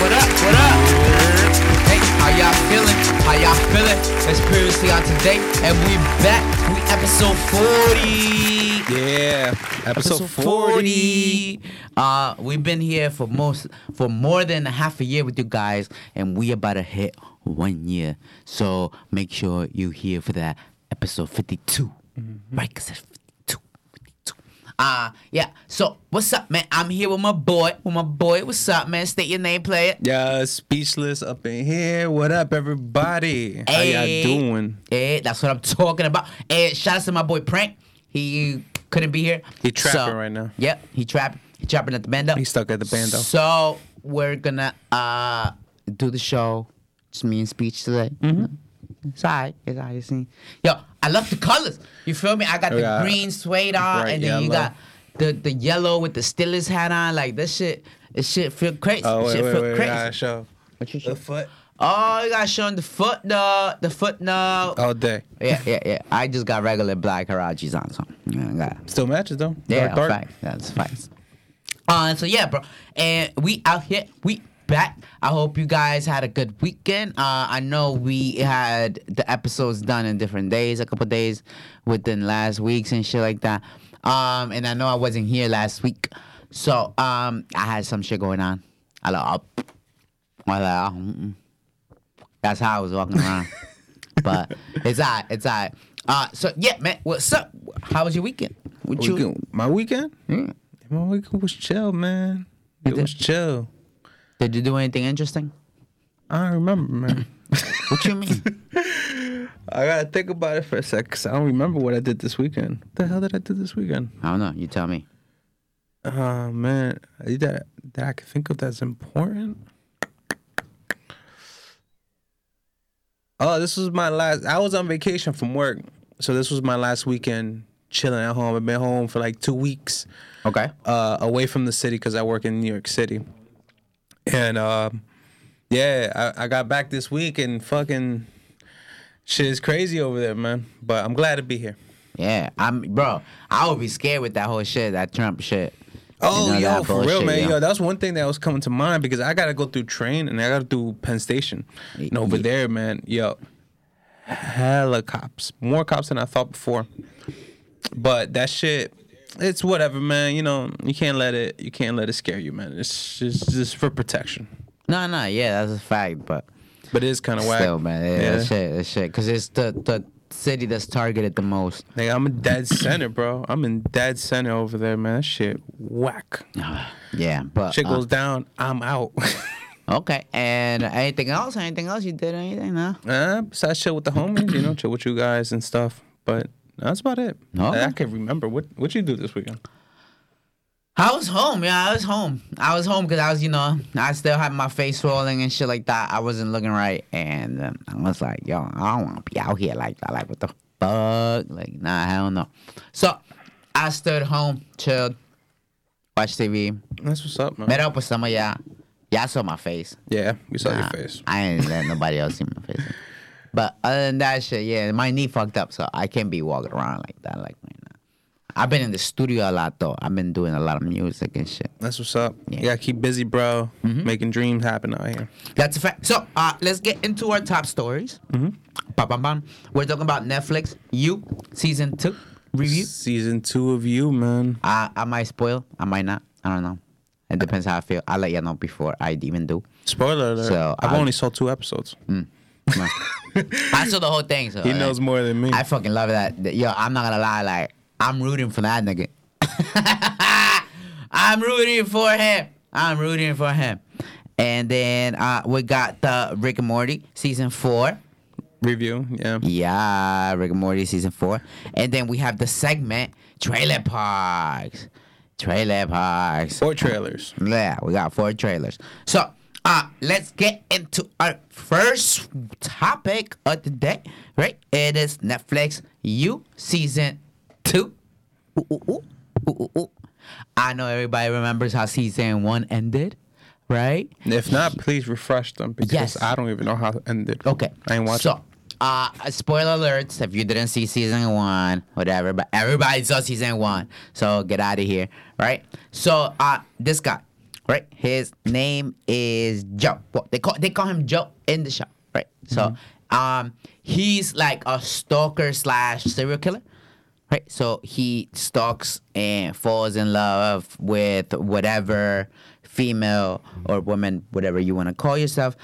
What up? Hey, how y'all feeling? It's Previously on Today, and we back. We episode 40. Yeah, episode 40. We've been here for more than half a year with you guys, and we about to hit 1 year. So make sure you here for that episode 52, right? 'Cause it's 52. So what's up, man? I'm here with my boy. What's up, man? State your name, play it. Yeah, Speechless up in here. What up, everybody? Hey, how y'all doing? Hey, that's what I'm talking about. Hey, shout out to my boy Prank. He couldn't be here. He trapping right now. Yep, he trapping. He trapping at the bando. He's stuck at the bando. So we're gonna do the show. Just me and Speech today. It's all right. Yo, I love the colors. You feel me? I got the green suede on, and then you got the yellow with the Steelers hat on. Like, this shit, feel crazy. Oh, wait, I gotta show. What you show? The foot. Oh, you gotta show him the foot, though. The foot, no. All day. Yeah. I just got regular black Harajis on, so. Still matches, though. Yeah, dark. That's facts. So, yeah, bro. And we out here. We back. I hope you guys had a good weekend. I know we had the episodes done in different days, a couple days within last weeks and shit like that. And I know I wasn't here last week, so I had some shit going on. That's how I was walking around. But it's alright. So yeah, man, what's up? How was your weekend? My weekend? My weekend was chill, man. It was chill. Did you do anything interesting? I don't remember, man. What you mean? I gotta think about it for a sec, 'cause I don't remember what I did this weekend. What the hell did I do this weekend? I don't know. You tell me. Oh, man. That I can think of that's important? Oh, this was my last... I was on vacation from work, so this was my last weekend chilling at home. I've been home for like 2 weeks. Okay. Away from the city, 'cause I work in New York City. And, I got back this week, and fucking shit is crazy over there, man. But I'm glad to be here. Yeah, I would be scared with that whole shit, that Trump shit. Oh, for real, man. Yo, that's one thing that was coming to mind, because I got to go through train, and I got to do Penn Station. And over there, man, yo, hella cops. More cops than I thought before. But that shit... It's whatever, man. You know, you can't let it scare you, man. It's just for protection. No, yeah, that's a fact, but it is kind of whack. Still, man, that shit, because it's the city that's targeted the most. Like, I'm in dead center, bro. Over there, man. That shit whack. Yeah, but shit goes down, I'm out. Okay, and anything else? You did anything? No. Besides chill with the homies, you know, chill with you guys and stuff, but. No, that's about it. Okay. I can remember. What you do this weekend? I was home because I was, I still had my face swelling and shit like that. I wasn't looking right. And I was like, yo, I don't want to be out here like that. Like, what the fuck? Like, nah, hell no. So I stood home, chilled, watched TV. That's what's up, man. Met up with some of y'all. Y'all saw my face. Yeah, we saw your face. I ain't let nobody else see my face. But other than that shit, yeah, my knee fucked up, so I can't be walking around like that. Like, right now. I've been in the studio a lot, though. I've been doing a lot of music and shit. That's what's up. Yeah. You gotta keep busy, bro. Mm-hmm. Making dreams happen out here. That's a fact. So, let's get into our top stories. Mm-hmm. We're talking about Netflix. You, season 2 review. Season 2 of You, man. I might spoil. I might not. I don't know. It depends how I feel. I'll let you know before I even do. Spoiler alert. So, I've only saw 2 episodes. I saw the whole thing, so he knows more than me. I fucking love that. Yo, I'm not gonna lie, like, I'm rooting for that nigga. I'm rooting for him. And then we got the Rick and Morty season 4 review. Yeah, Rick and Morty season 4. And then we have the segment Trailer Parks. 4 trailers. Yeah, we got 4 trailers. So let's get into our first topic of the day, right? It is Netflix You Season 2. Ooh. I know everybody remembers how Season 1 ended, right? If not, please refresh them, because I don't even know how it ended. Okay. I ain't watching. So, spoiler alerts, if you didn't see Season 1, whatever, but everybody saw Season 1, so get out of here, right? So, this guy. right? His name is Joe. Well, they call him Joe in the show, right? So he's like a stalker slash serial killer, right? So he stalks and falls in love with whatever female or woman, whatever you want to call yourself.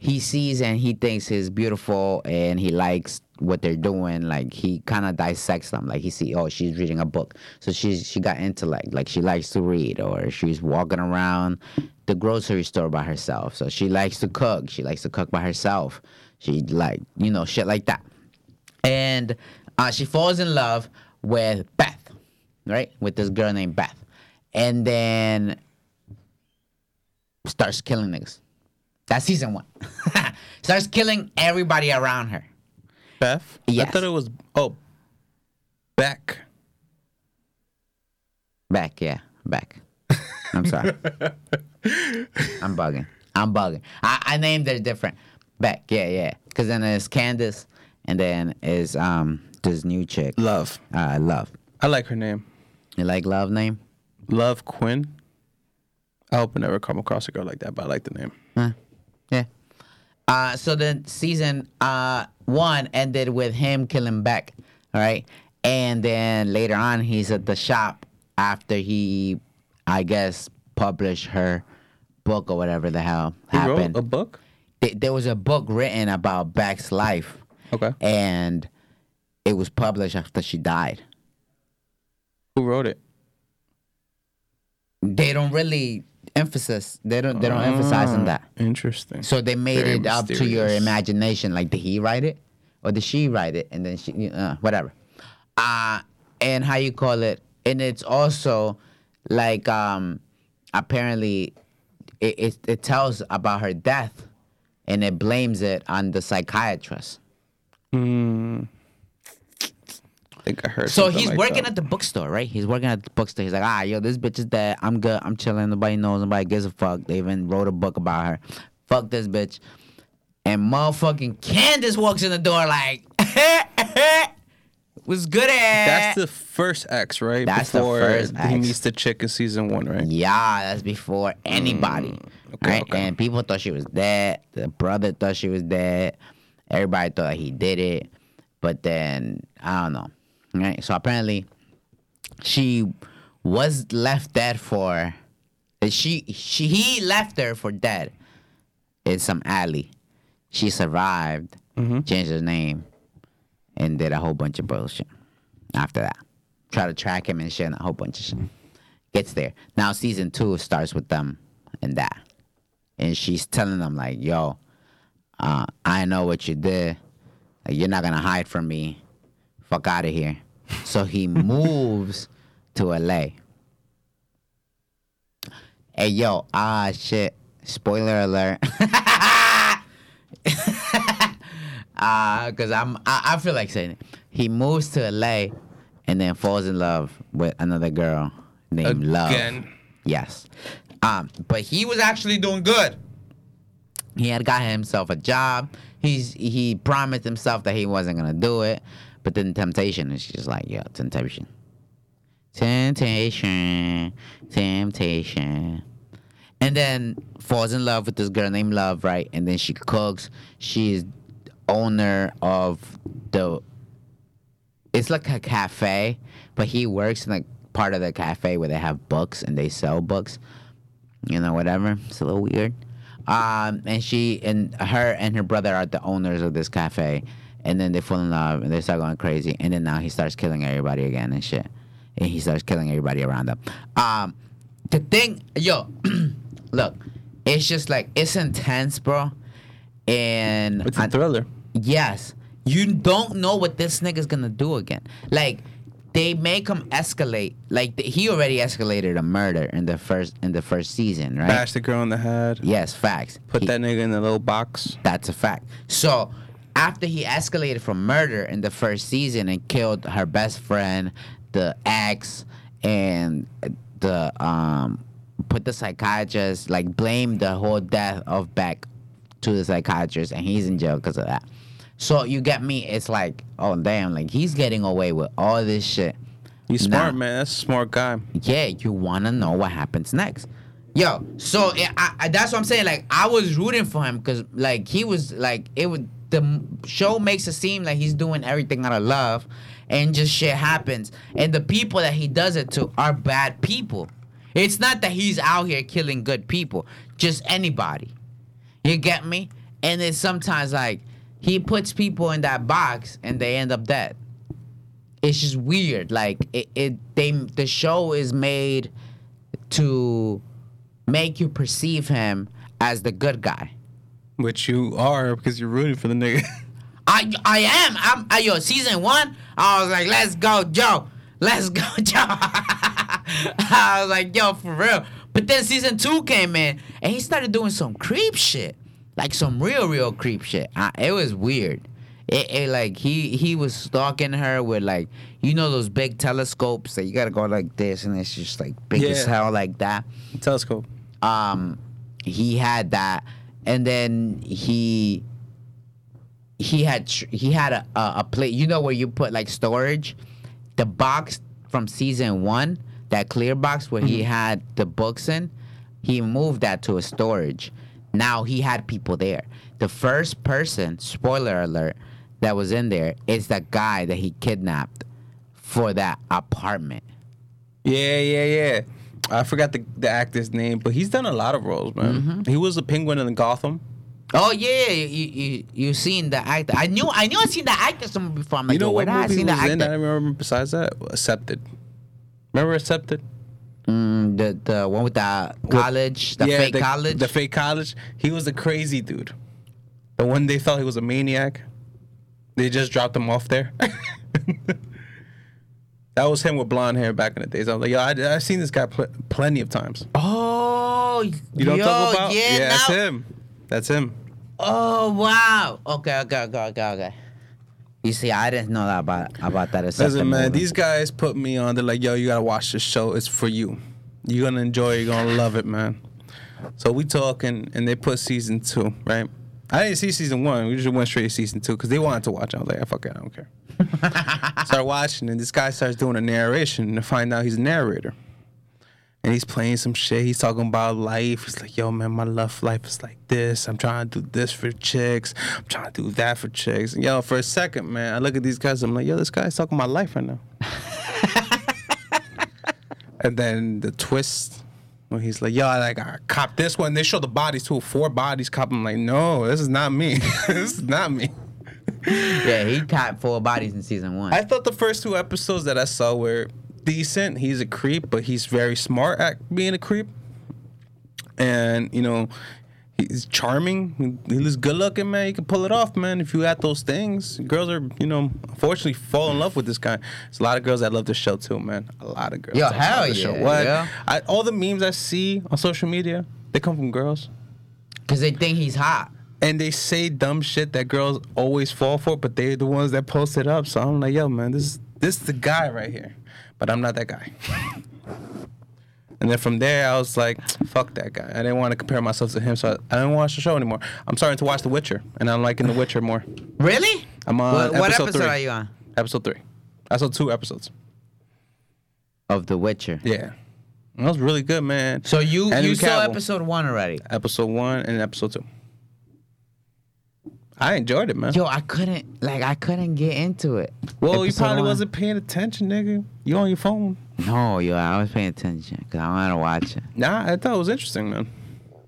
He sees and he thinks is beautiful and he likes what they're doing. Like he kind of dissects them. Like he see, oh, she's reading a book, so she got intellect. Like she likes to read, or she's walking around the grocery store by herself, so she likes to cook. She likes to cook by herself. She like, you know, shit like that. And she falls in love with Beth, right? With this girl named Beth, and then starts killing niggas. That's season one. Starts killing everybody around her. Beth? Yes. I thought it was, Beck. Beck, yeah. Beck. I'm sorry. I'm bugging. I named it different. Beck, yeah. Because then it's Candace, and then it's this new chick. Love. Love. I like her name. You like Love name? Love Quinn. I hope I never come across a girl like that, but I like the name. Huh. Yeah. So then season one ended with him killing Beck, all right? And then later on, he's at the shop after he, I guess, published her book or whatever the hell happened. He wrote a book? There was a book written about Beck's life. Okay. And it was published after she died. Who wrote it? They don't really... They don't emphasize on that. Interesting. So they made Very it up mysterious. To your imagination. Like, did he write it, or did she write it? And then she, whatever. And how you call it? And it's also like apparently it tells about her death, and it blames it on the psychiatrist. I heard so he's like working that. At the bookstore, right? He's working at the bookstore. He's like, this bitch is dead. I'm good. I'm chilling. Nobody knows. Nobody gives a fuck. They even wrote a book about her. Fuck this bitch. And motherfucking Candace walks in the door like, was good at. That's the first X, right? That's before the first X. He meets the chick in season one, right? Yeah, that's before anybody. Okay. And people thought she was dead. The brother thought she was dead. Everybody thought he did it. But then, I don't know. Right, so apparently, she was left dead for. He left her for dead in some alley. She survived, changed her name, and did a whole bunch of bullshit. After that, try to track him and shit, and a whole bunch of shit. Gets there. Now season two starts with them and that, and she's telling them like, "Yo, I know what you did. Like, you're not gonna hide from me. Fuck out of here." So he moves to LA. Hey, yo, shit. Spoiler alert. Because I feel like saying it. He moves to LA and then falls in love with another girl named Love. Again. Yes. But he was actually doing good. He had got himself a job. He promised himself that he wasn't gonna do it. But then temptation, and she's just like, yo, temptation. And then falls in love with this girl named Love, right? And then she cooks. She's owner of it's like a cafe, but he works in like part of the cafe where they have books and they sell books. You know, whatever. It's a little weird. And she and her brother are the owners of this cafe. And then they fall in love, and they start going crazy. And then now he starts killing everybody again and shit. And he starts killing everybody around him. The thing, yo, look, it's just like, it's intense, bro. And it's a thriller. Yes. You don't know what this nigga's gonna do again. Like, they make him escalate. Like, he already escalated a murder in the first season, right? Bash the girl in the head. Yes, facts. Put that nigga in the little box. That's a fact. So... after he escalated from murder in the first season and killed her best friend, the ex, and the put the psychiatrist, like blamed the whole death of Beck to the psychiatrist, and he's in jail because of that. So you get me? It's like, oh damn, like he's getting away with all this shit. He's smart, man. That's a smart guy. Yeah, you want to know what happens next. Yo, so I that's what I'm saying. Like, I was rooting for him because, like, he was like, it would, the show makes it seem like he's doing everything out of love, and just shit happens. And the people that he does it to are bad people. It's not that he's out here killing good people, just anybody. You get me? And then sometimes, like, he puts people in that box and they end up dead. It's just weird. Like, the show is made to make you perceive him as the good guy, which you are because you're rooting for the nigga. I am. Yo, season one, I was like, let's go, Joe. Let's go, Joe. I was like, yo, for real. But then season two came in, and he started doing some creep shit, like some real creep shit. It was weird. It like he was stalking her with, like, you know those big telescopes that you gotta go like this, and it's just like big as hell like that. Telescope. He had that, and then he had a plate, you know, where you put like storage, the box from season one, that clear box where he had the books in, he moved that to a storage. Now he had people there. The first person, spoiler alert, that was in there is the guy that he kidnapped for that apartment. Yeah. I forgot the actor's name, but he's done a lot of roles, man. He was a penguin in Gotham. Oh yeah, you seen the actor? I knew I seen the actor somewhere before. I'm like, you know what movie he was in? I don't remember. Besides that, Accepted. Remember Accepted? The one with the college, the fake college. The fake college. He was a crazy dude. The one they thought he was a maniac. They just dropped him off there. That was him with blonde hair back in the days. I was like, yo, I've seen this guy plenty of times. Oh, you know what I'm talking about? Yeah, now, that's him. Oh wow. Okay. You see, I didn't know that about that. Listen, man, these guys put me on. They're like, yo, you gotta watch this show. It's for you. You're gonna enjoy it. You're gonna love it, man. So we talking, and they put season two, right? I didn't see season one. We just went straight to season two because they wanted to watch it. I was like, oh, fuck it, I don't care. Start watching, and this guy starts doing a narration, and I find out he's a narrator. And he's playing some shit. He's talking about life. He's like, yo, man, my love life is like this. I'm trying to do this for chicks. I'm trying to do that for chicks. And, yo, for a second, man, I look at these guys. I'm like, yo, this guy's talking about life right now. And then the twist when he's like, yo, I cop this one. They show the bodies, too. 4 bodies cop. I'm like, no, this is not me. This is not me. Yeah, he copped 4 bodies in season one. I thought the first 2 episodes that I saw were decent. He's a creep, but he's very smart at being a creep. And, you know, he's charming. He looks good looking, man. You can pull it off, man, if you had those things. Girls are, you know, unfortunately fall in love with this guy. There's a lot of girls that love this show too, man. A lot of girls. Yo, hell yeah. Show. What? Yeah. All the memes I see on social media, they come from girls. Because they think he's hot. And they say dumb shit that girls always fall for, but they're the ones that post it up. So I'm like, yo, man, this is the guy right here. But I'm not that guy. And then from there, I was like, fuck that guy. I didn't want to compare myself to him, so I didn't watch the show anymore. I'm starting to watch The Witcher, and I'm liking The Witcher more. Really? I'm on what episode are you on? Episode 3. I saw 2 episodes. Of The Witcher? Yeah. That was really good, man. So you saw episode 1 already? Episode 1 and episode 2. I enjoyed it, man. Yo, I couldn't get into it. Well, you probably wasn't paying attention, nigga. You on your phone. No, yo, I was paying attention because I wanted to watch it. Nah, I thought it was interesting, man.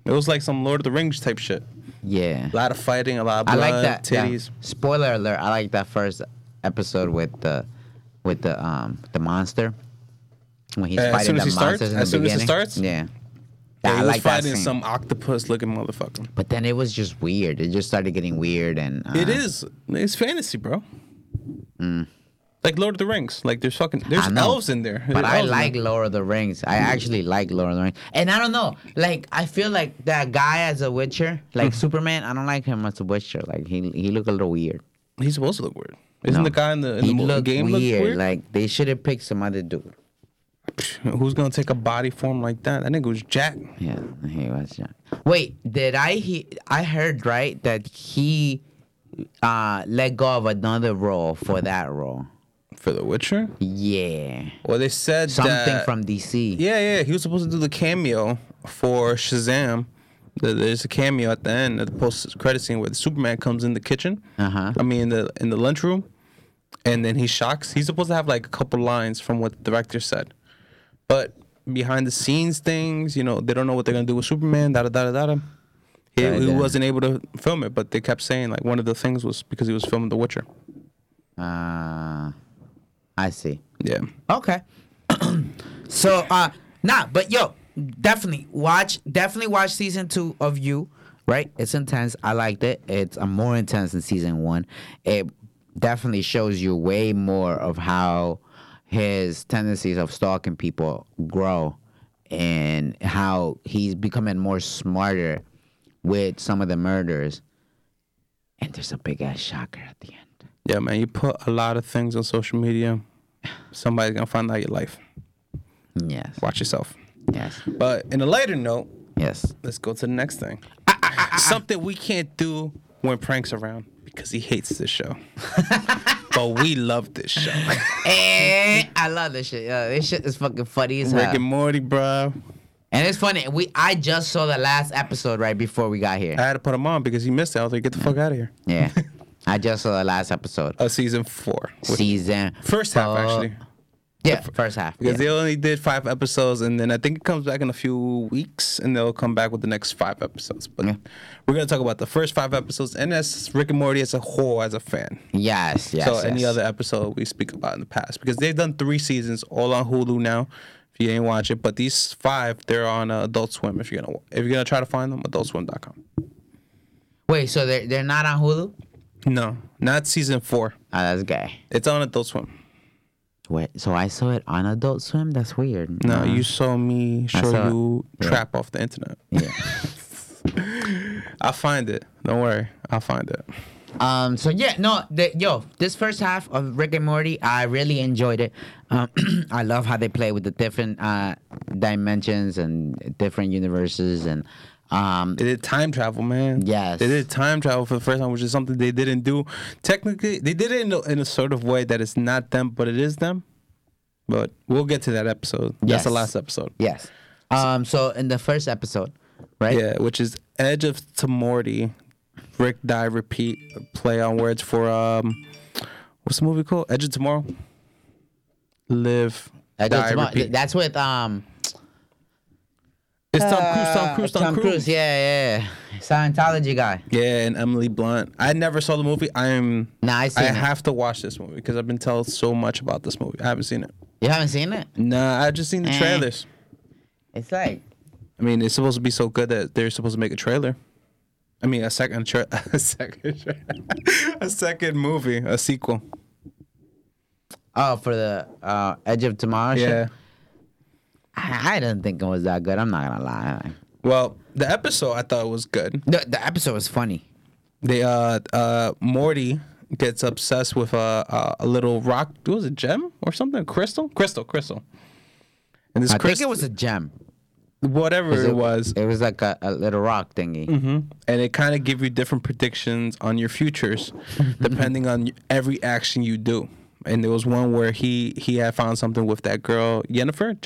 It was like some Lord of the Rings type shit. Yeah. A lot of fighting, a lot of blood, I like that, titties. Yeah. Spoiler alert, I like that first episode with the monster. When he's fighting the monsters in the beginning. As soon as it starts? Yeah. Yeah, he was fighting some octopus-looking motherfucker. But then it was just weird. It just started getting weird, and it is. It's fantasy, bro. Like Lord of the Rings. Like there's elves in there. But I like Lord of the Rings. I actually like Lord of the Rings. And I don't know. Like I feel like that guy as a Witcher, like Superman. I don't like him as a Witcher. Like he looked a little weird. He's supposed to look weird. Isn't the guy in the game look weird? Like they should have picked some other dude. Who's gonna take a body form like that? That nigga was Jack. Yeah, he was Jack. Wait, did I heard right that he let go of another role for that role? for The Witcher? Yeah. Well, they said something from DC. Yeah. He was supposed to do the cameo for Shazam. There's a cameo at the end of the post-credit scene where the Superman comes in the kitchen. I mean, in the lunchroom. And then he shocks. He's supposed to have like a couple lines from what the director said. But behind the scenes things, you know, they don't know what they're going to do with Superman, He wasn't able to film it, but they kept saying like one of the things was because he was filming The Witcher. I see. Yeah. Okay. So, but yo, definitely watch season 2 of You, right? It's intense. I liked it. It's more intense than season 1. It definitely shows you way more of how his tendencies of stalking people grow and how he's becoming more smarter with some of the murders. And there's a big ass shocker at the end. Yeah, man, you put a lot of things on social media, somebody's gonna find out your life. Yes. Watch yourself. Yes. But in a lighter note, yes, let's go to the next thing. Something we can't do when Prank's around because he hates this show. But we love this show. Hey, I love this shit. Yo, this shit is fucking funny as hell. Rick and Morty, bro. And it's funny. I just saw the last episode right before we got here. I had to put him on because he missed it. I was like, get the fuck out of here. Yeah. I just saw the last episode of season 4. First half, actually. Yeah, first half. Because they only did 5 episodes, and then I think it comes back in a few weeks, and they'll come back with the next 5 episodes. But we're going to talk about the first 5 episodes, and that's Rick and Morty as a whole, as a fan. Yes. So any other episode we speak about in the past. Because they've done 3 seasons, all on Hulu now, if you ain't watch it. But these 5, they're on Adult Swim. If you're gonna try to find them, adultswim.com. Wait, so they're not on Hulu? No, not season 4. Oh, that's gay. It's on Adult Swim. Wait, so I saw it on Adult Swim? That's weird. No, you saw me trap off the internet. Yeah. I'll find it. Don't worry. I'll find it. This first half of Rick and Morty, I really enjoyed it. I love how they play with the different dimensions and different universes. And they did time travel, man. Yes. They did time travel for the first time, which is something they didn't do. Technically, they did it in a sort of way that it's not them, but it is them. But we'll get to that episode. Yes. That's the last episode. Yes. So in the first episode, right? Yeah, which is Edge of Tomorty, Rick, Die, Repeat, play on words for, what's the movie called? Edge of Tomorrow? Live, Edge Die, Repeat. That's with... It's Tom Cruise. Yeah. Scientology guy. Yeah, and Emily Blunt. I never saw the movie. I have to watch this movie because I've been told so much about this movie. I haven't seen it. You haven't seen it? Nah, I've just seen the trailers. It's like... I mean, it's supposed to be so good that they're supposed to make a trailer. I mean, a second movie, a sequel. Oh, for the Edge of Tomorrow shit? Yeah. I didn't think it was that good. I'm not gonna lie. Well, the episode I thought was good. The episode was funny. They Morty gets obsessed with a little rock. It was a gem or something. Crystal. And this I think it was a gem. Whatever it was. It was like a little rock thingy. Mm-hmm. And it kind of give you different predictions on your futures, depending on every action you do. And there was one where he had found something with that girl Jennifer.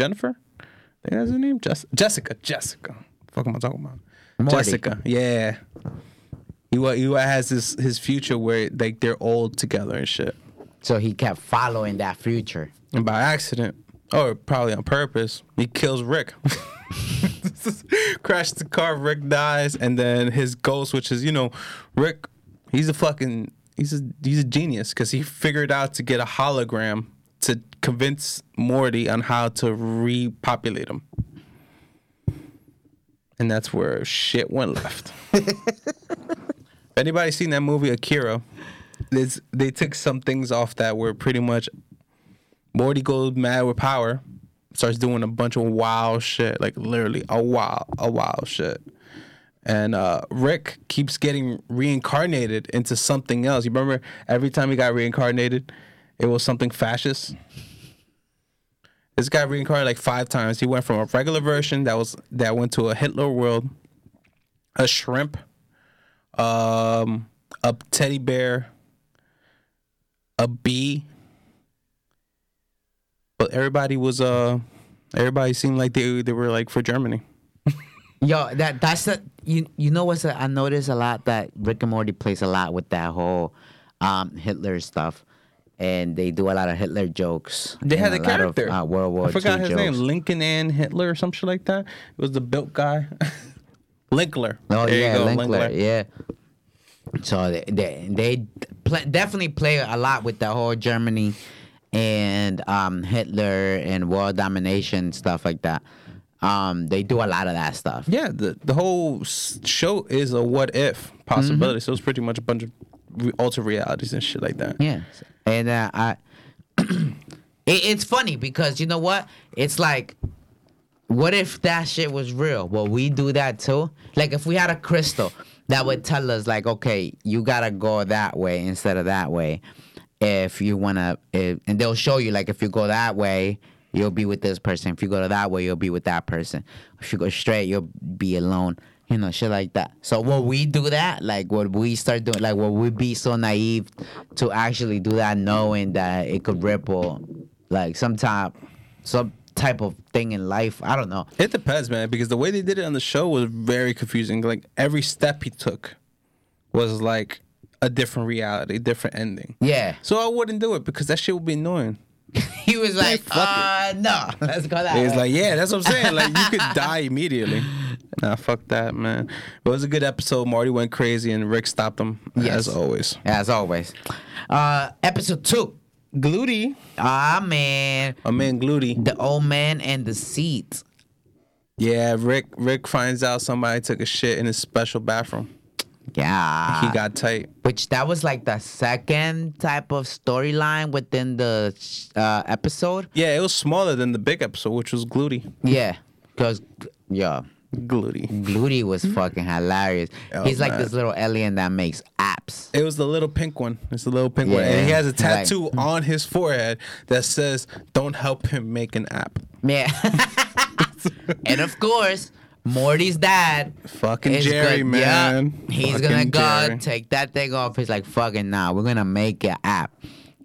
I think that's her name? Jessica. What the fuck am I talking about? Morty. Jessica, yeah. He has his future where like they're old together and shit. So he kept following that future. And by accident, or probably on purpose, he kills Rick. Crashes the car, Rick dies, and then his ghost, which is, you know, Rick, he's a genius because he figured out to get a hologram to convince Morty on how to repopulate him. And that's where shit went left. Anybody seen that movie Akira? They took some things off that were pretty much Morty goes mad with power, starts doing a bunch of wild shit, like literally a wild shit. And Rick keeps getting reincarnated into something else. You remember every time he got reincarnated, it was something fascist. This guy reincarnated like 5 times. He went from a regular version that went to a Hitler world, a shrimp, a teddy bear, a bee, But everybody was everybody seemed like they were like for Germany. Yo, that's the you know what's I noticed a lot that Rick and Morty plays a lot with that whole Hitler stuff, and they do a lot of Hitler jokes. They had a character of, World War II. I forgot his name, Lincoln and Hitler or some shit like that. It was the built guy, Linkler. Oh there yeah, Linkler. Yeah. So they definitely play a lot with the whole Germany and Hitler and world domination stuff like that. They do a lot of that stuff. Yeah, the whole show is a what if possibility. Mm-hmm. So it's pretty much a bunch of alternate realities and shit like that. Yeah, and it's funny because you know what? It's like, what if that shit was real? Well, we do that too. Like if we had a crystal that would tell us, like, okay, you gotta go that way instead of that way. If you wanna, and they'll show you, like, if you go that way, you'll be with this person. If you go that way, you'll be with that person. If you go straight, you'll be alone. You know, shit like that. So will we do that? Like, would we start doing, like, will we be so naive to actually do that, knowing that it could ripple, like, some type of thing in life? I don't know. It depends, man, because the way they did it on the show was very confusing. Like, every step he took was, like, a different reality, different ending. Yeah. So I wouldn't do it because that shit would be annoying. He was like, no, let's go that way. He was like, yeah, that's what I'm saying. Like, you could die immediately. Nah, fuck that, man. But it was a good episode. Marty went crazy and Rick stopped him, yes. As always. As always. Episode 2. Glooty. Ah, man. Oh, man, Glooty. The old man and the seat. Yeah, Rick finds out somebody took a shit in his special bathroom. Yeah. He got tight. Which that was like the second type of storyline within the episode. Yeah, it was smaller than the big episode, which was Glooty. Yeah. Because, yeah. Glooty was fucking hilarious. Oh, he's like, man, this little alien that makes apps. It was the little pink one. And he has a tattoo on his forehead that says, don't help him make an app. Yeah. And of course, Morty's dad. Fucking Jerry, good, man. Yep, he's going to go take that thing off. He's like, fucking nah, we're going to make an app.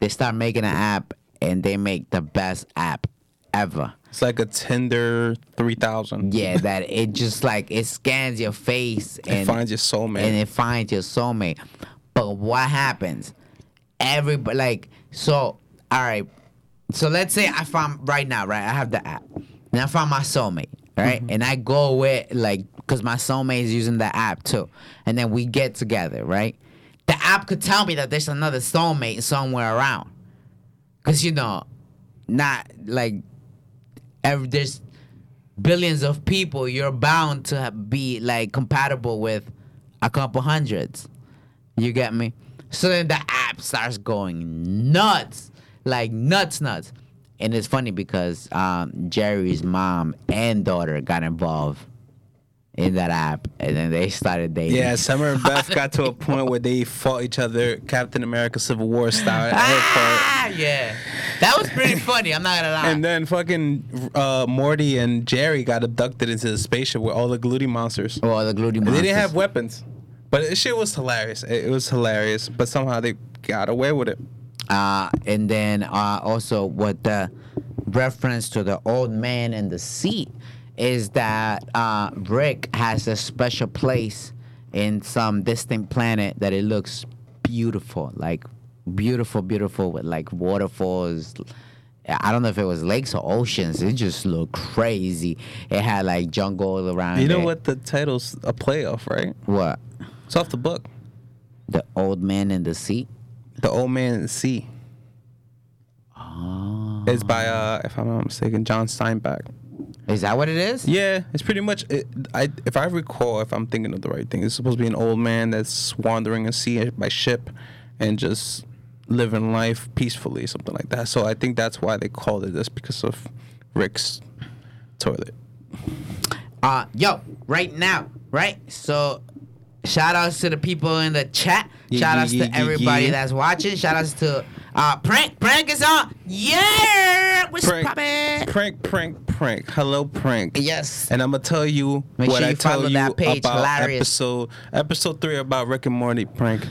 They start making an app, and they make the best app ever. It's like a Tinder 3000. Yeah, that it just like, it scans your face. And finds your soulmate. And it finds your soulmate. But what happens? Everybody, like, so, all right. So let's say I found, right now, right? I have the app. And I found my soulmate, right? Mm-hmm. And I go with, like, because my soulmate is using the app too. And then we get together, right? The app could tell me that there's another soulmate somewhere around. Because, you know, not, like, there's billions of people. You're bound to be like compatible with a couple hundreds. You get me? So then the app starts going nuts, like nuts. And it's funny because Jerry's mom and daughter got involved in that app, and then they started dating. Yeah, Summer and Beth got to a point where they fought each other, Captain America Civil War style. Yeah, that was pretty funny. I'm not gonna lie. And then fucking Morty and Jerry got abducted into the spaceship with all the Glooty monsters. Oh, all the Glooty monsters. They didn't have weapons, but this shit was hilarious. It was hilarious, but somehow they got away with it. And then also what the reference to the old man and the seat. Is that Rick has a special place in some distant planet that it looks beautiful. Like, beautiful with, like, waterfalls. I don't know if it was lakes or oceans. It just looked crazy. It had, like, jungle around it. You know what the title's a play off, right? What? It's off the book. The Old Man and the Sea? The Old Man and the Sea. Oh. It's by, if I'm not mistaken, John Steinbeck. Is that what it is? Yeah, it's pretty much. If I recall, if I'm thinking of the right thing, it's supposed to be an old man that's wandering at sea by ship, and just living life peacefully, something like that. So I think that's why they called it this, because of Rick's toilet. Yo, right now, right? So, shout outs to the people in the chat. Shout outs to everybody that's watching. Shout outs to. Prank is on. Yeah, what's poppin'? Prank. Hello, Prank. Yes. And I'm gonna tell you what I told you about episode 3 about Rick and Morty. Prank.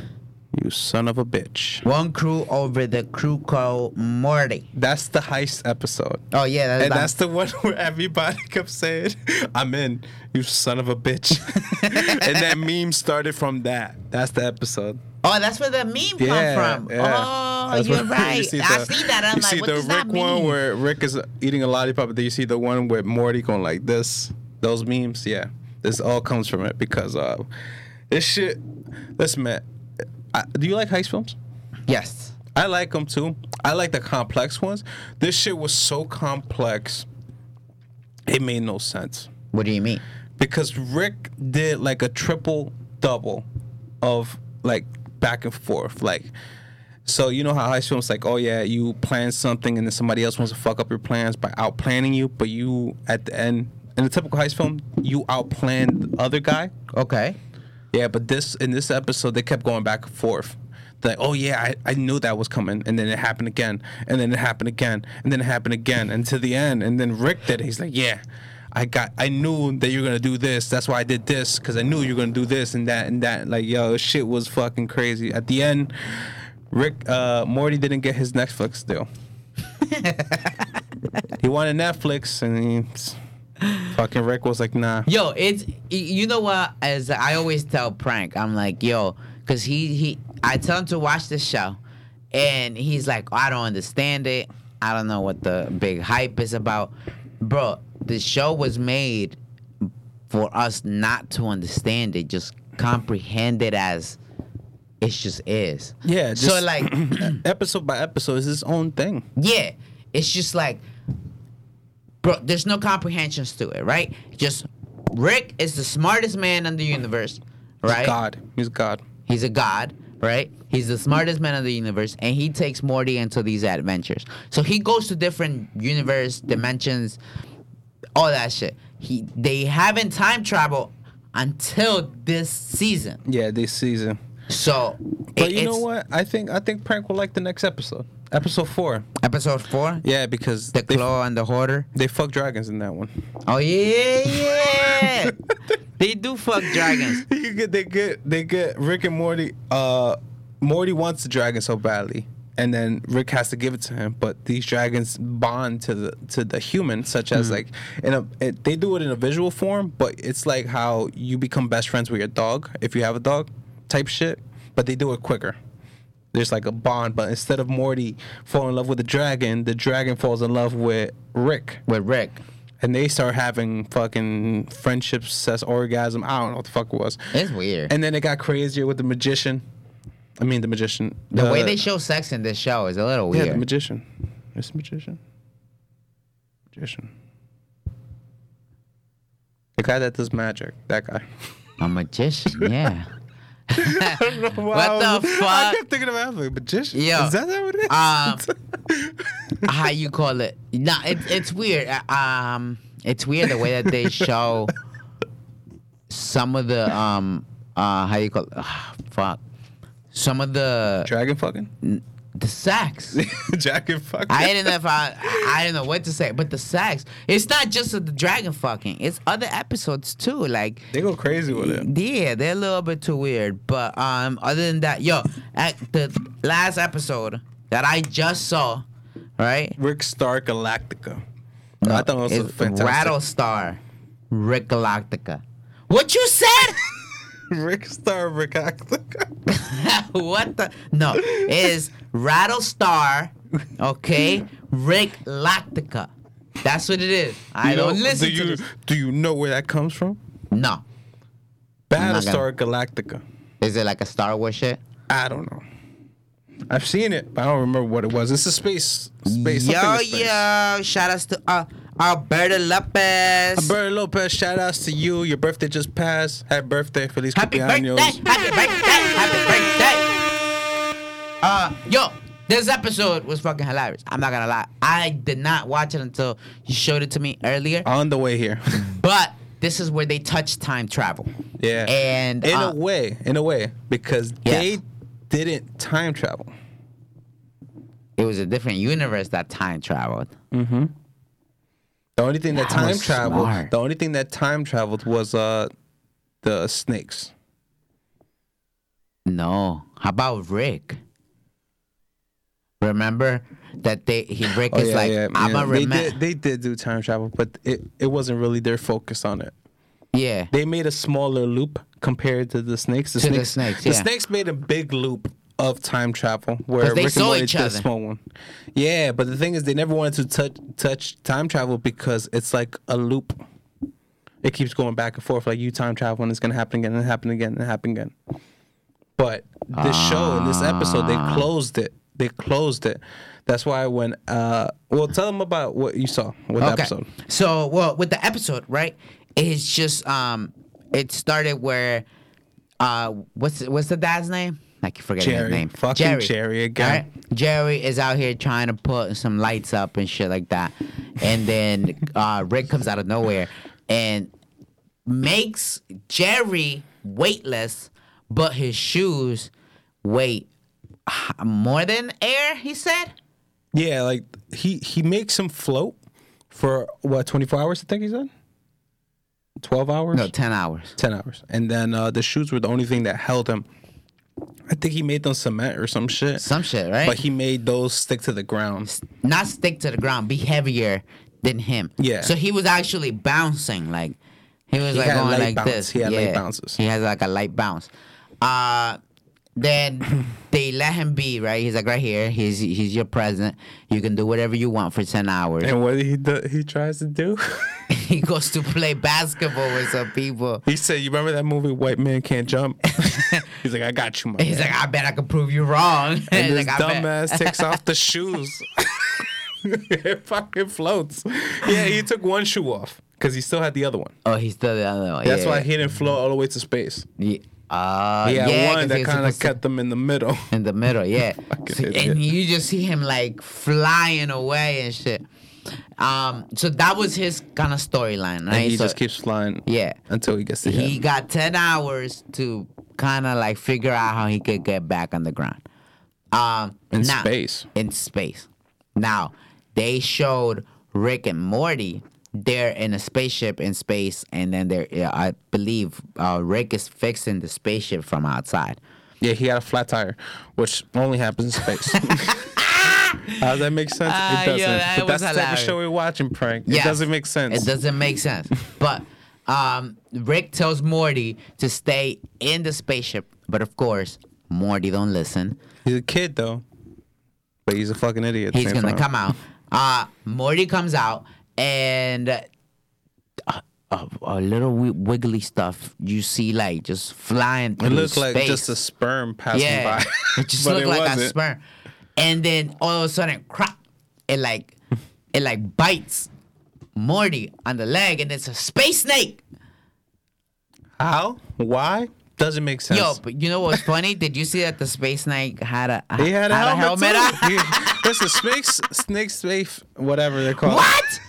You son of a bitch. One crew over the crew called Morty. That's the heist episode. Oh, yeah. That's the one where everybody kept saying, I'm in, you son of a bitch. And that meme started from that. That's the episode. Oh, that's where the meme come from. Yeah. Oh, that's you're right. I see that. I'm like, what does that mean? You see the Rick one where Rick is eating a lollipop, but then you see the one with Morty going like this. Those memes, yeah. This all comes from it because this shit. Listen, man, do you like heist films? Yes. I like them too. I like the complex ones. This shit was so complex, it made no sense. What do you mean? Because Rick did like a triple-double of like back and forth. Like, so you know how heist films like, oh yeah, you plan something and then somebody else wants to fuck up your plans by outplanning you, but you at the end. In a typical heist film, you outplanned the other guy. Okay. Yeah, but in this episode, they kept going back and forth. They're like, oh, yeah, I knew that was coming. And then it happened again. And then it happened again. And then it happened again. And to the end. And then Rick did it. He's like, yeah, I knew that you were going to do this. That's why I did this. Because I knew you were going to do this and that and that. Like, yo, shit was fucking crazy. At the end, Rick, Morty didn't get his Netflix deal. He wanted Netflix and he... Fucking Rick was like, nah. Yo, it's, you know what? As I always tell Prank, I'm like, yo, because I tell him to watch this show, and he's like, oh, I don't understand it. I don't know what the big hype is about. Bro, the show was made for us not to understand it, just comprehend it as it just is. Yeah. Just so like episode by episode is its own thing. Yeah. It's just like. Bro, there's no comprehensions to it, right? Just Rick is the smartest man in the universe, right? He's God. He's a god, right? He's the smartest man in the universe, and he takes Morty into these adventures. So he goes to different universe, dimensions, all that shit. They haven't time traveled until this season. Yeah, this season. So, but you know what? I think Prank will like the next episode. Episode 4. Episode 4? Yeah, because the Claw and the Hoarder. They fuck dragons in that one. Oh yeah. They do fuck dragons. They get Rick and Morty. Morty wants the dragon so badly, and then Rick has to give it to him. But these dragons bond to the human, such as like they do it in a visual form. But it's like how you become best friends with your dog if you have a dog, type shit. But they do it quicker. There's like a bond, but instead of Morty falling in love with the dragon falls in love with Rick. And they start having fucking friendship, sex, orgasm. I don't know what the fuck it was. It's weird. And then it got crazier with the magician. The way they show sex in this show is a little weird. Yeah, the magician. It's the magician. The guy that does magic. That guy. A magician, yeah. I don't know why. What the fuck? I kept thinking about like, magician. Yo, is that what it is? How you call it? No, it's weird. It's weird the way that they show some of the how you call it? Fuck. Some of the dragon fucking the sex. Dragon fucking. I didn't know what to say, but the sex. It's not just the dragon fucking. It's other episodes too. Like they go crazy with it. Yeah, they're a little bit too weird. But other than that, yo, at the last episode that I just saw, right? Rickstar Galactica. No, I thought it was a fantastic. Rattlestar, Rick Galactica. What you said? Rickstar Rick Galactica. What the? No, it is Rattlestar, okay? Rick Galactica. That's what it is. I don't listen to this. Do you know where that comes from? No. Battlestar Galactica. Is it like a Star Wars shit? I don't know. I've seen it, but I don't remember what it was. It's a space. Yo, shout outs to Alberto Lopez, shout outs to you. Your birthday just passed. Happy birthday, Feliz Cumpleaños. Happy birthday. Yo, this episode was fucking hilarious. I'm not gonna lie. I did not watch it until you showed it to me earlier. On the way here. But this is where they touch time travel. Yeah. And in a way, because they didn't time travel. It was a different universe that time traveled. Mm-hmm. The only thing that time traveled was the snakes. No. How about Rick? Remember that Rick did do time travel, but it wasn't really their focus on it. Yeah. They made a smaller loop compared to the snakes. The snakes made a big loop of time travel where they Rick saw and Morty did a small one. Yeah, but the thing is they never wanted to touch time travel because it's like a loop. It keeps going back and forth, like you time travel and it's gonna happen again and happen again and happen again. But this show in this episode, they closed it. That's why when tell them about what you saw with the episode. So with the episode, right? It's just it started where what's the dad's name? I keep forgetting his name. Fucking Jerry again. Right? Jerry is out here trying to put some lights up and shit like that. And then Rick comes out of nowhere and makes Jerry weightless, but his shoes weigh more than air, he said? Yeah, like he makes him float for, 24 hours, I think he said? 12 hours? No, 10 hours. 10 hours. And then the shoes were the only thing that held him. I think he made them cement or some shit. Some shit, right? But he made those stick to the ground. Not stick to the ground, be heavier than him. Yeah. So he was actually bouncing, like he was going like this. He had light bounces. He has like a light bounce. Then they let him be, right? He's like right here. He's your president. You can do whatever you want for 10 hours. And what he tries to do? He goes to play basketball with some people. He said, "You remember that movie, White Man Can't Jump?" He's like, "I got you, man." He's like, "I bet I can prove you wrong." And this dumbass takes off the shoes. It fucking floats. Yeah, he took one shoe off because he still had the other one. Oh, he still had the other one. That's why he didn't float all the way to space. Yeah. One that kind of kept them in the middle. In the middle, yeah. And you just see him like flying away and shit. So that was his kind of storyline, right? And he just keeps flying. Yeah. Until he gets to the end. He got 10 hours to kind of like figure out how he could get back on the ground. In space. Now, they showed Rick and Morty. They're in a spaceship in space, and then I believe Rick is fixing the spaceship from outside. Yeah, he had a flat tire, which only happens in space. How does that make sense? It doesn't. But that's the type of show we're watching, Prank. Yes, it doesn't make sense. It doesn't make sense. But Rick tells Morty to stay in the spaceship, but of course, Morty don't listen. He's a kid, though. But he's a fucking idiot. He's going to come out. Morty comes out. And a little wiggly stuff you see, like, just flying through space. It looked like just a sperm passing by. It just looked like a sperm. And then all of a sudden, crap, it bites Morty on the leg, and it's a space snake. How? Why? Doesn't make sense. Yo, but you know what's funny? Did you see that the space snake had a helmet on? It's a snake, whatever they call it. What?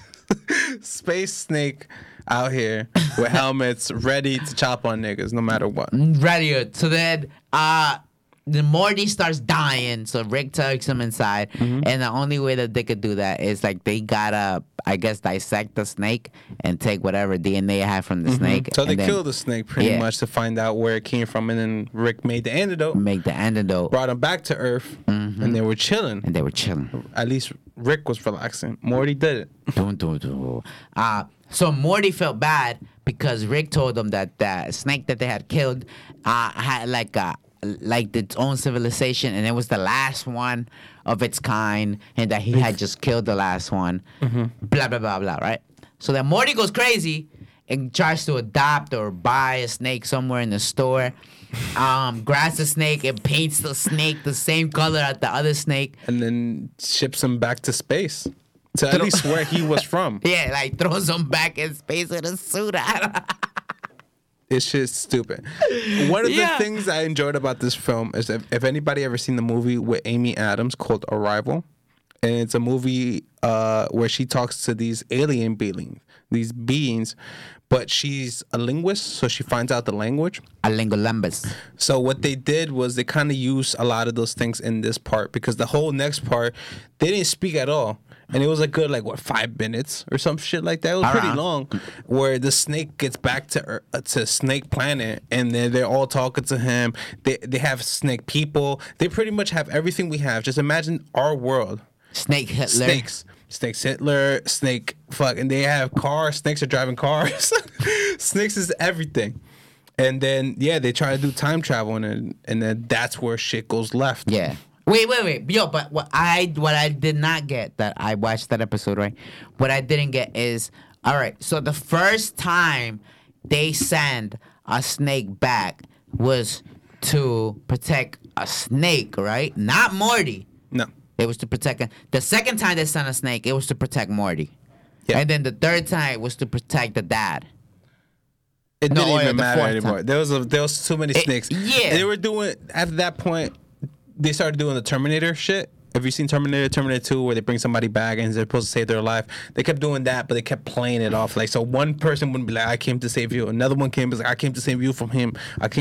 Space snake out here with helmets ready to chop on niggas no matter what. Ready. So then the Morty starts dying, so Rick takes him inside. Mm-hmm. And the only way that they could do that is like they gotta, I guess, dissect the snake and take whatever DNA they have from the snake. So they kill the snake pretty much to find out where it came from, and then Rick made the antidote. Brought him back to Earth, and they were chilling. At least Rick was relaxing. Morty didn't. So Morty felt bad because Rick told him that the snake that they had killed had like its own civilization, and it was the last one of its kind, and that he had just killed the last one. Blah, blah, blah, blah, right? So then Morty goes crazy and tries to adopt or buy a snake somewhere in the store. Grabs the snake and paints the snake the same color as the other snake, and then ships him back to space to at least where he was from. Yeah, like throws him back in space in a suit. It's just stupid. One of the things I enjoyed about this film is if anybody ever seen the movie with Amy Adams called Arrival, and it's a movie where she talks to these alien beings, but she's a linguist, so she finds out the language. A linguist. So what they did was they kind of used a lot of those things in this part, because the whole next part, they didn't speak at all. and it was a good, like, what, 5 minutes or some shit like that. It was pretty long, where the snake gets back to Snake Planet, and they're all talking to him. They have snake people. They pretty much have everything we have. Just imagine our world. Snake Hitler. Snakes Hitler. Snake fucking. They have cars. Snakes are driving cars. Snakes is everything. And then, yeah, they try to do time travel, and then that's where shit goes left. Yeah. Wait. Yo, but what I did not get, that I watched that episode, right? What I didn't get is, all right, so the first time they send a snake back was to protect a snake, right? Not Morty. No. It was to protect him. The second time they sent a snake, it was to protect Morty. Yeah. And then the third time was to protect the dad. It didn't even matter anymore. Time. There was too many snakes. Yeah. And they were doing, at that point, they started doing the Terminator shit. Have you seen Terminator, Terminator 2, where they bring somebody back and they're supposed to save their life? They kept doing that, but they kept playing it off. Like, so one person wouldn't be like, I came to save you. Another one came and was like, I came to save you from him. And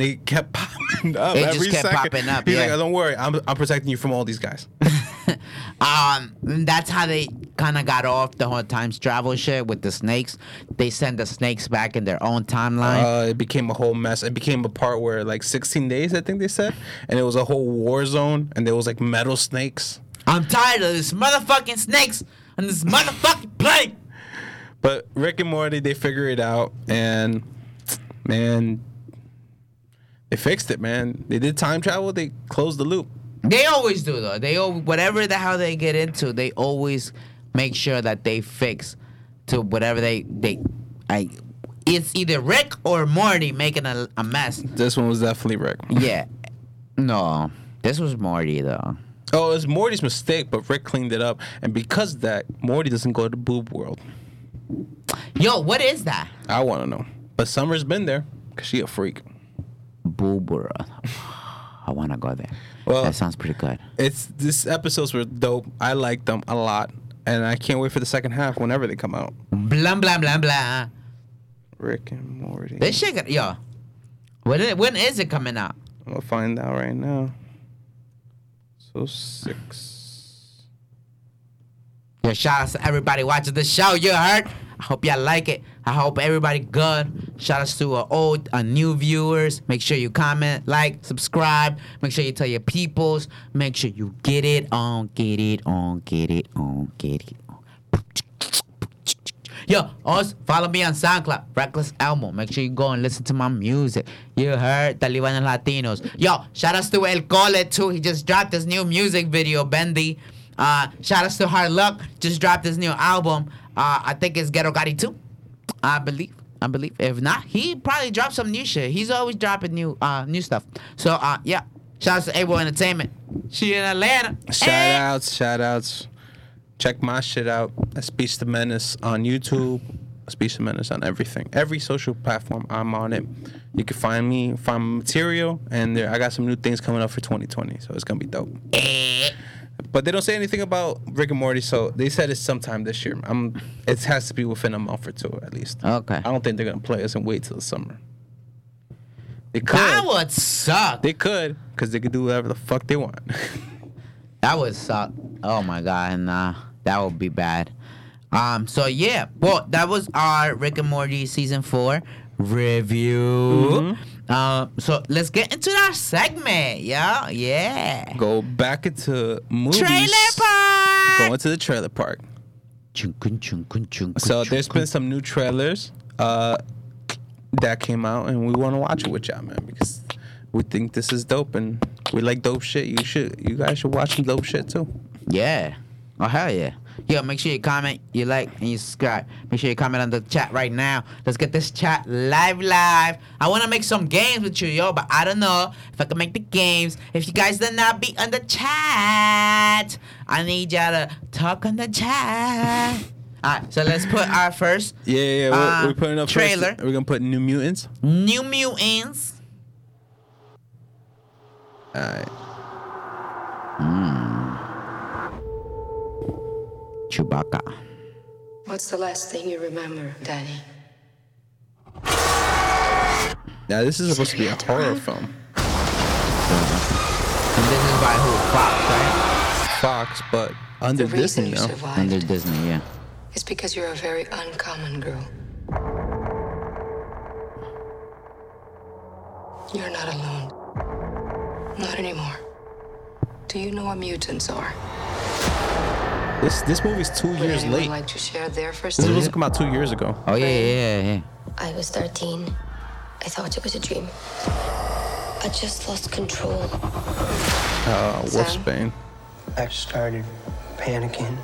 they kept popping up. They every just kept second. Popping up. He's like, oh, don't worry, I'm protecting you from all these guys. That's how they kind of got off the whole time travel shit with the snakes. They sent the snakes back in their own timeline. It became a whole mess. It became a part where, like, 16 days, I think they said, and it was a whole war zone, and there was, like, metal snakes. I'm tired of this motherfucking snakes and this motherfucking plague. But Rick and Morty, they figure it out, and, man, they fixed it, man. They did time travel. They closed the loop. They always do, though. They whatever the hell they get into, they always make sure that they fix to whatever they it's either Rick or Morty making a mess. This one was definitely Rick. Yeah. No. This was Morty, though. Oh, it was Morty's mistake, but Rick cleaned it up. And because of that, Morty doesn't go to the boob world. Yo, what is that? I want to know. But Summer's been there because she a freak. Boob world. I want to go there. Well, that sounds pretty good. These episodes were dope. I liked them a lot. And I can't wait for the second half whenever they come out. Blah, blah, blah, blah. Rick and Morty. This shit got... Yo. When is it coming out? We'll find out right now. So 6. Yo, shout out to everybody watching the show. You heard? I hope y'all like it. I hope everybody good. Shout outs to our old, new viewers. Make sure you comment, like, subscribe. Make sure you tell your peoples. Make sure you get it on, get it on, get it on, get it on. Yo, also follow me on SoundCloud, Reckless Elmo. Make sure you go and listen to my music. You heard, Taliban and Latinos. Yo, shout outs to El Cole too. He just dropped his new music video, Bendy. Shout outs to Hard Luck. Just dropped his new album. I think it's Ghetto Gotti 2. I believe. If not, he probably dropped some new shit. He's always dropping new stuff. So, yeah. Shout outs to Able Entertainment. She in Atlanta. Shout outs. Check my shit out. Speech to Menace on YouTube. Speech to Menace on everything. Every social platform, I'm on it. You can find me, find my material. And I got some new things coming up for 2020. So, it's going to be dope. But they don't say anything about Rick and Morty, so they said it's sometime this year. It has to be within a month or two, at least. Okay. I don't think they're going to play us and wait till the summer. They could. That would suck. They could, because they could do whatever the fuck they want. That would suck. Oh, my God. Nah, that would be bad. So, yeah. Well, that was our Rick and Morty Season 4 review. Mm-hmm. So let's get into that segment, yo. Yeah. Go back into movies. Trailer park. Go into the trailer park. So there's been some new trailers that came out, and we want to watch it with y'all, man, because we think this is dope, and we like dope shit. You guys should watch some dope shit too. Yeah. Oh, hell yeah. Yo, make sure you comment, you like, and you subscribe. Make sure you comment on the chat right now. Let's get this chat live. I want to make some games with you, yo, but I don't know if I can make the games. If you guys did not be on the chat, I need y'all to talk on the chat. All right, so let's put our first we're putting up trailer. First, we're going to put New Mutants. New Mutants. All right. Chewbacca. What's the last thing you remember, Danny? Now, this is supposed to be a horror film. And this is by who? Fox, right? Fox, but Under Disney, though. Under Disney, yeah. It's because you're a very uncommon girl. You're not alone. Not anymore. Do you know what mutants are? This movie's 2 years late. Like to share their first this was come out 2 years ago. Oh, yeah. I was 13. I thought it was a dream. I just lost control. What's Spain? I started panicking.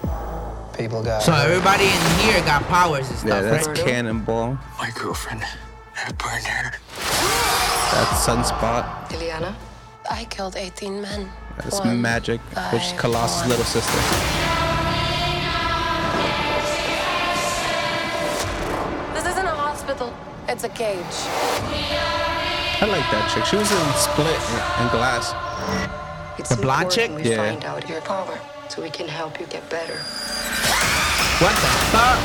People got... So everybody in here got powers and stuff, yeah, that's right? Cannonball. My girlfriend had burned hair. That's Sunspot. Ileana. I killed 18 men. That's Magic, which is Colossus' little sister. This isn't a hospital. It's a cage. I like that chick. She was in Split and Glass. It's the blonde chick? We find out your power so we can help you get better. What the fuck?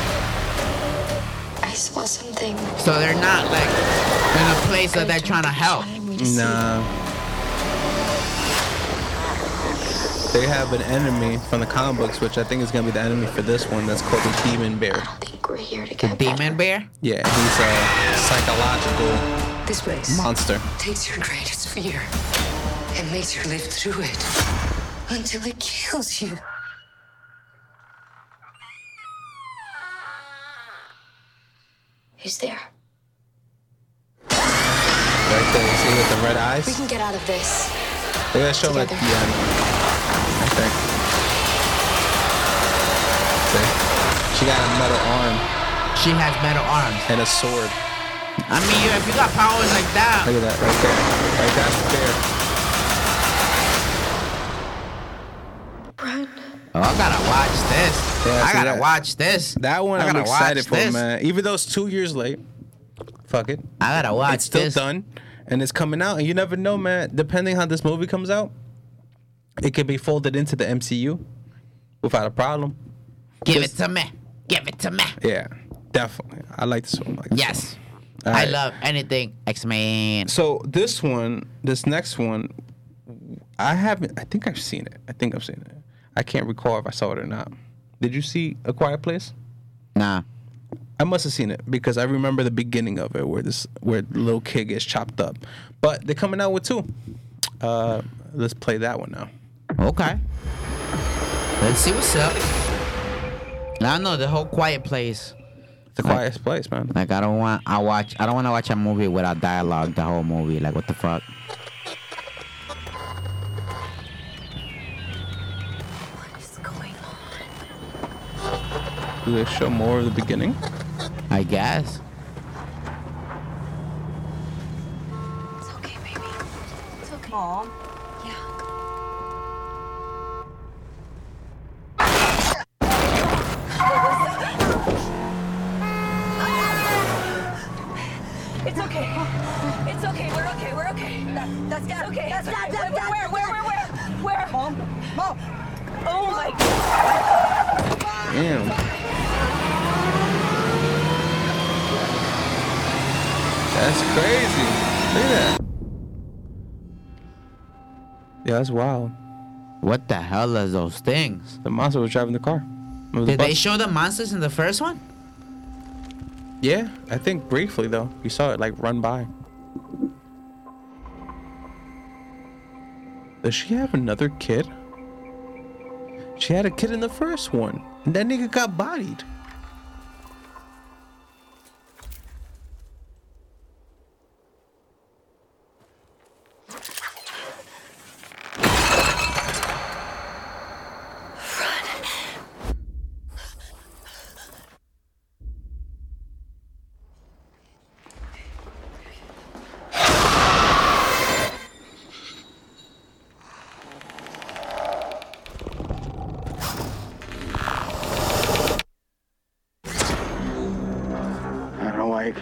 I saw something. So they're not like in a place that they're trying to help. No. They have an enemy from the comic books, which I think is gonna be the enemy for this one. That's called the Demon Bear. I don't think we're here to get the Demon Bear. Yeah, he's a psychological this place monster. Takes your greatest fear and makes you live through it until it kills you. Who's there? Right there, you see with the red eyes. We can get out of this. They're gonna show like I think. See? She got a metal arm. She has metal arms and a sword. I mean, if you got powers like that. Look at that right there. Right that's the bear. Oh, I gotta watch this. Yeah, I gotta watch this. That one I'm excited for, man. Even though it's 2 years late. Fuck it. I gotta watch this. It's still done. And it's coming out. And you never know, man. Depending how this movie comes out, it could be folded into the MCU without a problem. Give it to me. Give it to me. Yeah, definitely. I like this one. Yes. All right. I love anything X-Men. So this one, this next one, I think I've seen it. I can't recall if I saw it or not. Did you see A Quiet Place? Nah. I must have seen it because I remember the beginning of it where the little kid gets chopped up. But they're coming out with two. Let's play that one now. Okay. Let's see what's up. I don't know the whole Quiet Place. The quietest place, man. Like I don't want to watch a movie without dialogue the whole movie. Like what the fuck? Do they show more of the beginning? I guess. It's okay, baby. It's okay. Aww. Yeah. It's okay. It's okay. We're okay. We're okay. That's dad. Okay. That's dad. Okay. Where? Mom. Oh my God. Damn. That's crazy. Look at that. Yeah, that's wild. What the hell is those things? The monster was driving the car. Did they show the monsters in the first one? Yeah, I think briefly, though. You saw it, like, run by. Does she have another kid? She had a kid in the first one. And that nigga got bodied.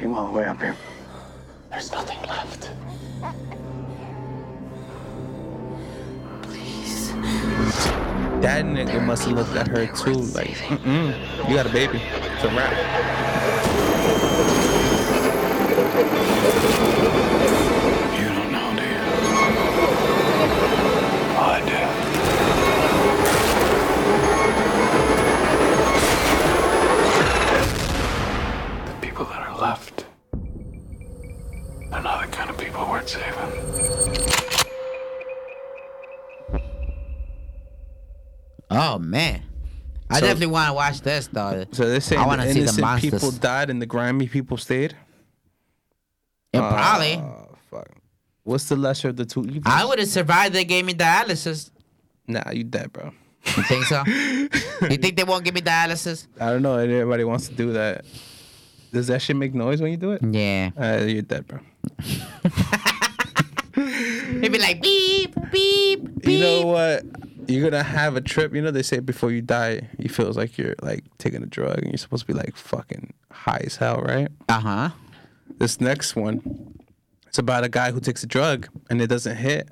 All the way up here. There's nothing left. Please. That nigga must have looked at her too, like, you got a baby. It's a wrap. You don't know, do you? I do. people worth saving. Oh, man. I definitely want to watch this, though. So they're saying the innocent people died and the grimy people stayed? Yeah, probably. Fuck. What's the lesser of the two evils? I would have survived if they gave me dialysis. Nah, you dead, bro. You think so? You think they won't give me dialysis? I don't know. Everybody wants to do that. Does that shit make noise when you do it? Yeah. You're dead, bro. It'd be like beep, beep, beep. You know what? You're gonna have a trip. You know, they say before you die, you feel like you're like taking a drug and you're supposed to be like fucking high as hell, right? Uh-huh. This next one, it's about a guy who takes a drug and it doesn't hit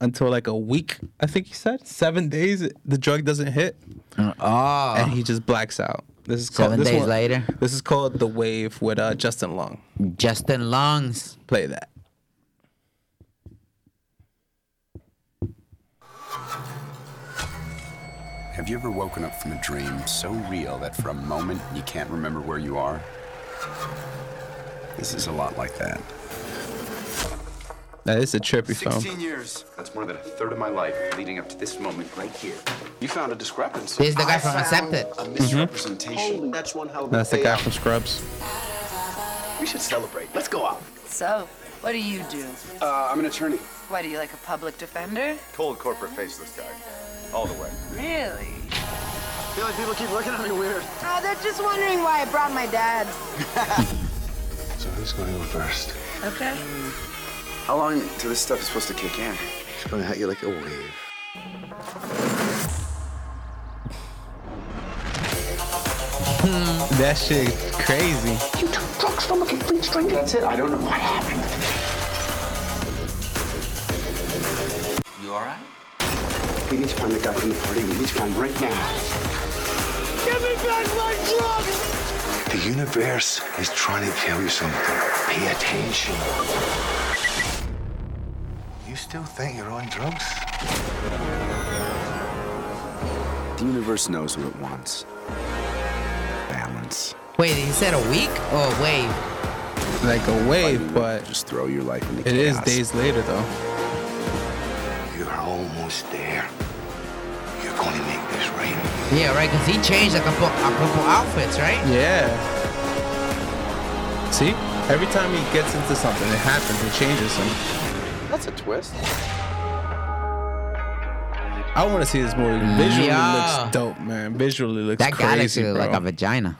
until like a week, I think he said. 7 days, the drug doesn't hit. Oh. And he just blacks out. This is called, 7 days later. This is called The Wave with Justin Long. Justin Long's. Play that. Have you ever woken up from a dream so real that for a moment you can't remember where you are? This is a lot like that. That is a trippy film. 16 years. That's more than a third of my life leading up to this moment right here. You found a discrepancy. He's the guy from Accepted. A misrepresentation. Mm-hmm. That's one hell of a That's the guy from Scrubs. We should celebrate. Let's go out. So, what do you do? I'm an attorney. Why, do you like a public defender? Cold corporate faceless guy. All the way. Really? I feel like people keep looking at me weird. Oh, they're just wondering why I brought my dad. So who's going to go first? Okay. How long till this stuff is supposed to kick in? It's going to hit you like a wave. That shit is crazy. You took drugs from a complete stranger. That's it. I don't know what happened. You all right? We need to find the guy from the party. We need to find him right now. Give me back my drugs! The universe is trying to tell you something. Pay attention. You still think you're on drugs? The universe knows what it wants. Balance. Wait, he said a week or a wave? Like a wave, but just throw your life into chaos. It is days later, though. You're almost there. You're going to make this right. Yeah, right, because he changed a couple outfits, right? Yeah. See? Every time he gets into something, it happens. It changes him. That's a twist. I want to see this movie. Visually looks dope, man. Visually looks that crazy, bro. That galaxy looks like a vagina.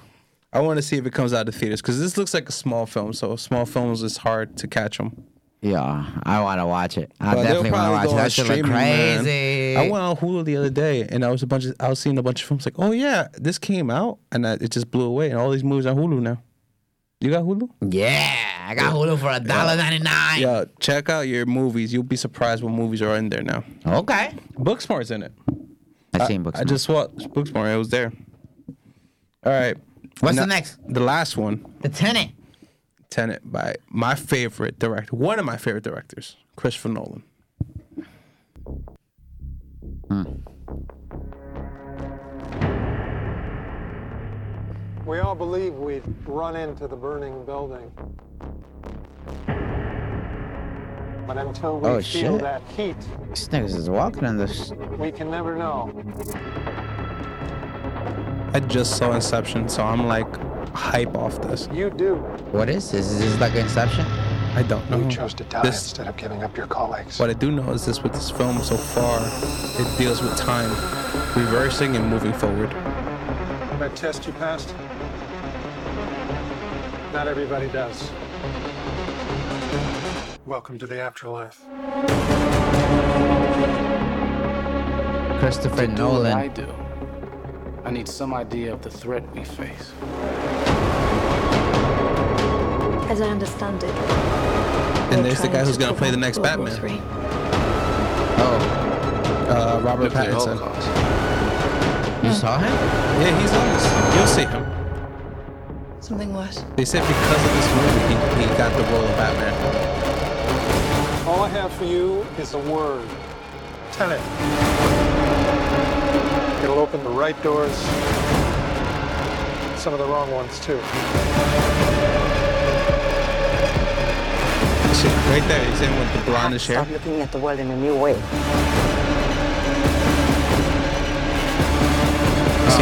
I want to see if it comes out of theaters because this looks like a small film. So small films is hard to catch them. Yeah, I want to watch it. I definitely want to watch it. That shit look crazy. Man. I went on Hulu the other day and I was seeing a bunch of films like, oh yeah, this came out and it just blew away and all these movies on Hulu now. You got Hulu? Yeah, I got Hulu for $1.99. Yeah, check out your movies. You'll be surprised what movies are in there now. Okay. Booksmart's in it. I've seen Booksmart. I just watched Booksmart. It was there. All right. What's the next? The last one. The Tenet. Tenet by my favorite director. One of my favorite directors, Christopher Nolan. We all believe we'd run into the burning building. But until we feel that heat... This niggas is walking on this... We can never know. I just saw Inception, so I'm like hype off this. You do. What is this? Is this like Inception? I don't know. You chose to die instead of giving up your colleagues. What I do know is this with this film so far, it deals with time, reversing and moving forward. That test you passed? Not everybody does. Welcome to the afterlife. Christopher Nolan. I do. I need some idea of the threat we face. As I understand it. And there's the guy who's going to play the next Batman. Robert Pattinson. You saw him? Yeah, he's on this. You'll see him. Something worse. They said because of this movie, he got the role of Batman. All I have for you is a word. Tenet. It'll open the right doors. Some of the wrong ones, too. See, right there, he's in with the blondish hair. Stop looking at the world in a new way. See,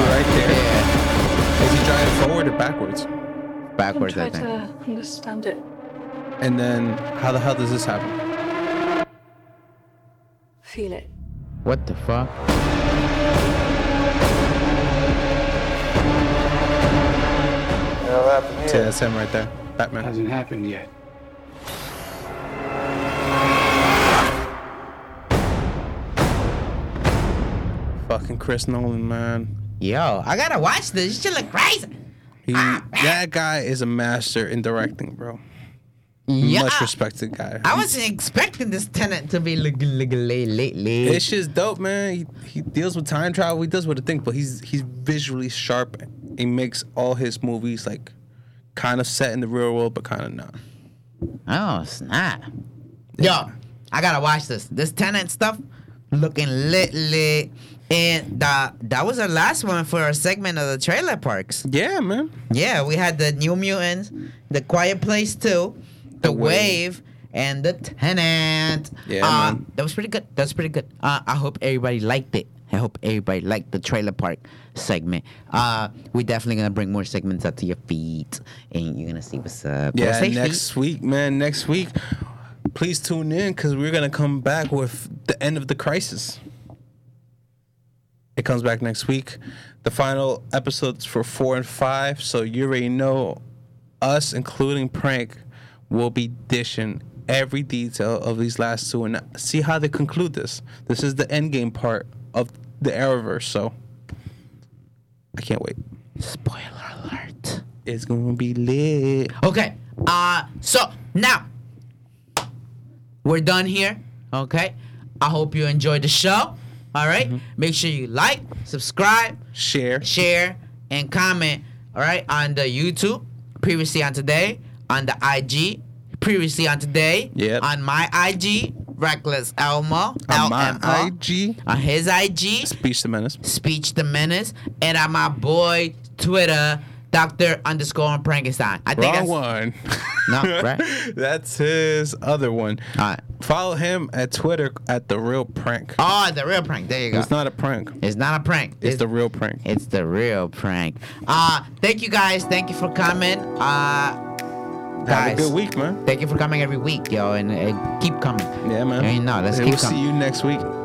right there. Yeah. Is he driving forward or backwards? Backwards, I think. I'm trying to understand it. And then, how the hell does this happen? Feel it. What the fuck? See, that's him right there. Batman. Hasn't happened yet. Fucking Chris Nolan, man. Yo, I gotta watch this. This shit look crazy. That guy is a master in directing, bro. Yeah. Much respected guy. I wasn't expecting this Tenet to be lately. This shit's dope, man. He deals with time travel. He does what I think, but he's visually sharp. He makes all his movies like kind of set in the real world, but kind of not. Oh, snap. Yeah. Yo, I gotta watch this. This Tenet stuff looking lit. And that was our last one for our segment of the trailer parks. Yeah, man. Yeah, we had the New Mutants, the Quiet Place 2, the Wave, and the Tenet. Yeah, man. That was pretty good. I hope everybody liked it. I hope everybody liked the trailer park segment. We're definitely going to bring more segments up to your feet, and you're going to see what's up. Yeah, next week, please tune in because we're going to come back with the end of the crisis. It comes back next week. The final episodes for 4 and 5, so you already know us, including Prank, will be dishing every detail of these last two and see how they conclude this. This is the end game part of the Arrowverse, so I can't wait. Spoiler alert. It's gonna be lit. Okay. So now we're done here. Okay. I hope you enjoyed the show. All right. Mm-hmm. Make sure you like, subscribe, share, and comment. All right, on the YouTube, previously on today, on the IG, previously on today, on my IG, Reckless Elmo, on my IG, on his IG, Speech the Menace, and on my boy Twitter, Dr._Prankenstein. I think that's one. No, right? That's his other one. All right. Follow him at Twitter at The Real Prank. Oh, The Real Prank. There you go. It's not a prank. It's The Real Prank. It's The Real Prank. Thank you guys. Thank you for coming. Have a good week, man. Thank you for coming every week, yo, and keep coming. Yeah, man. And, no, let's keep coming. We'll see you next week.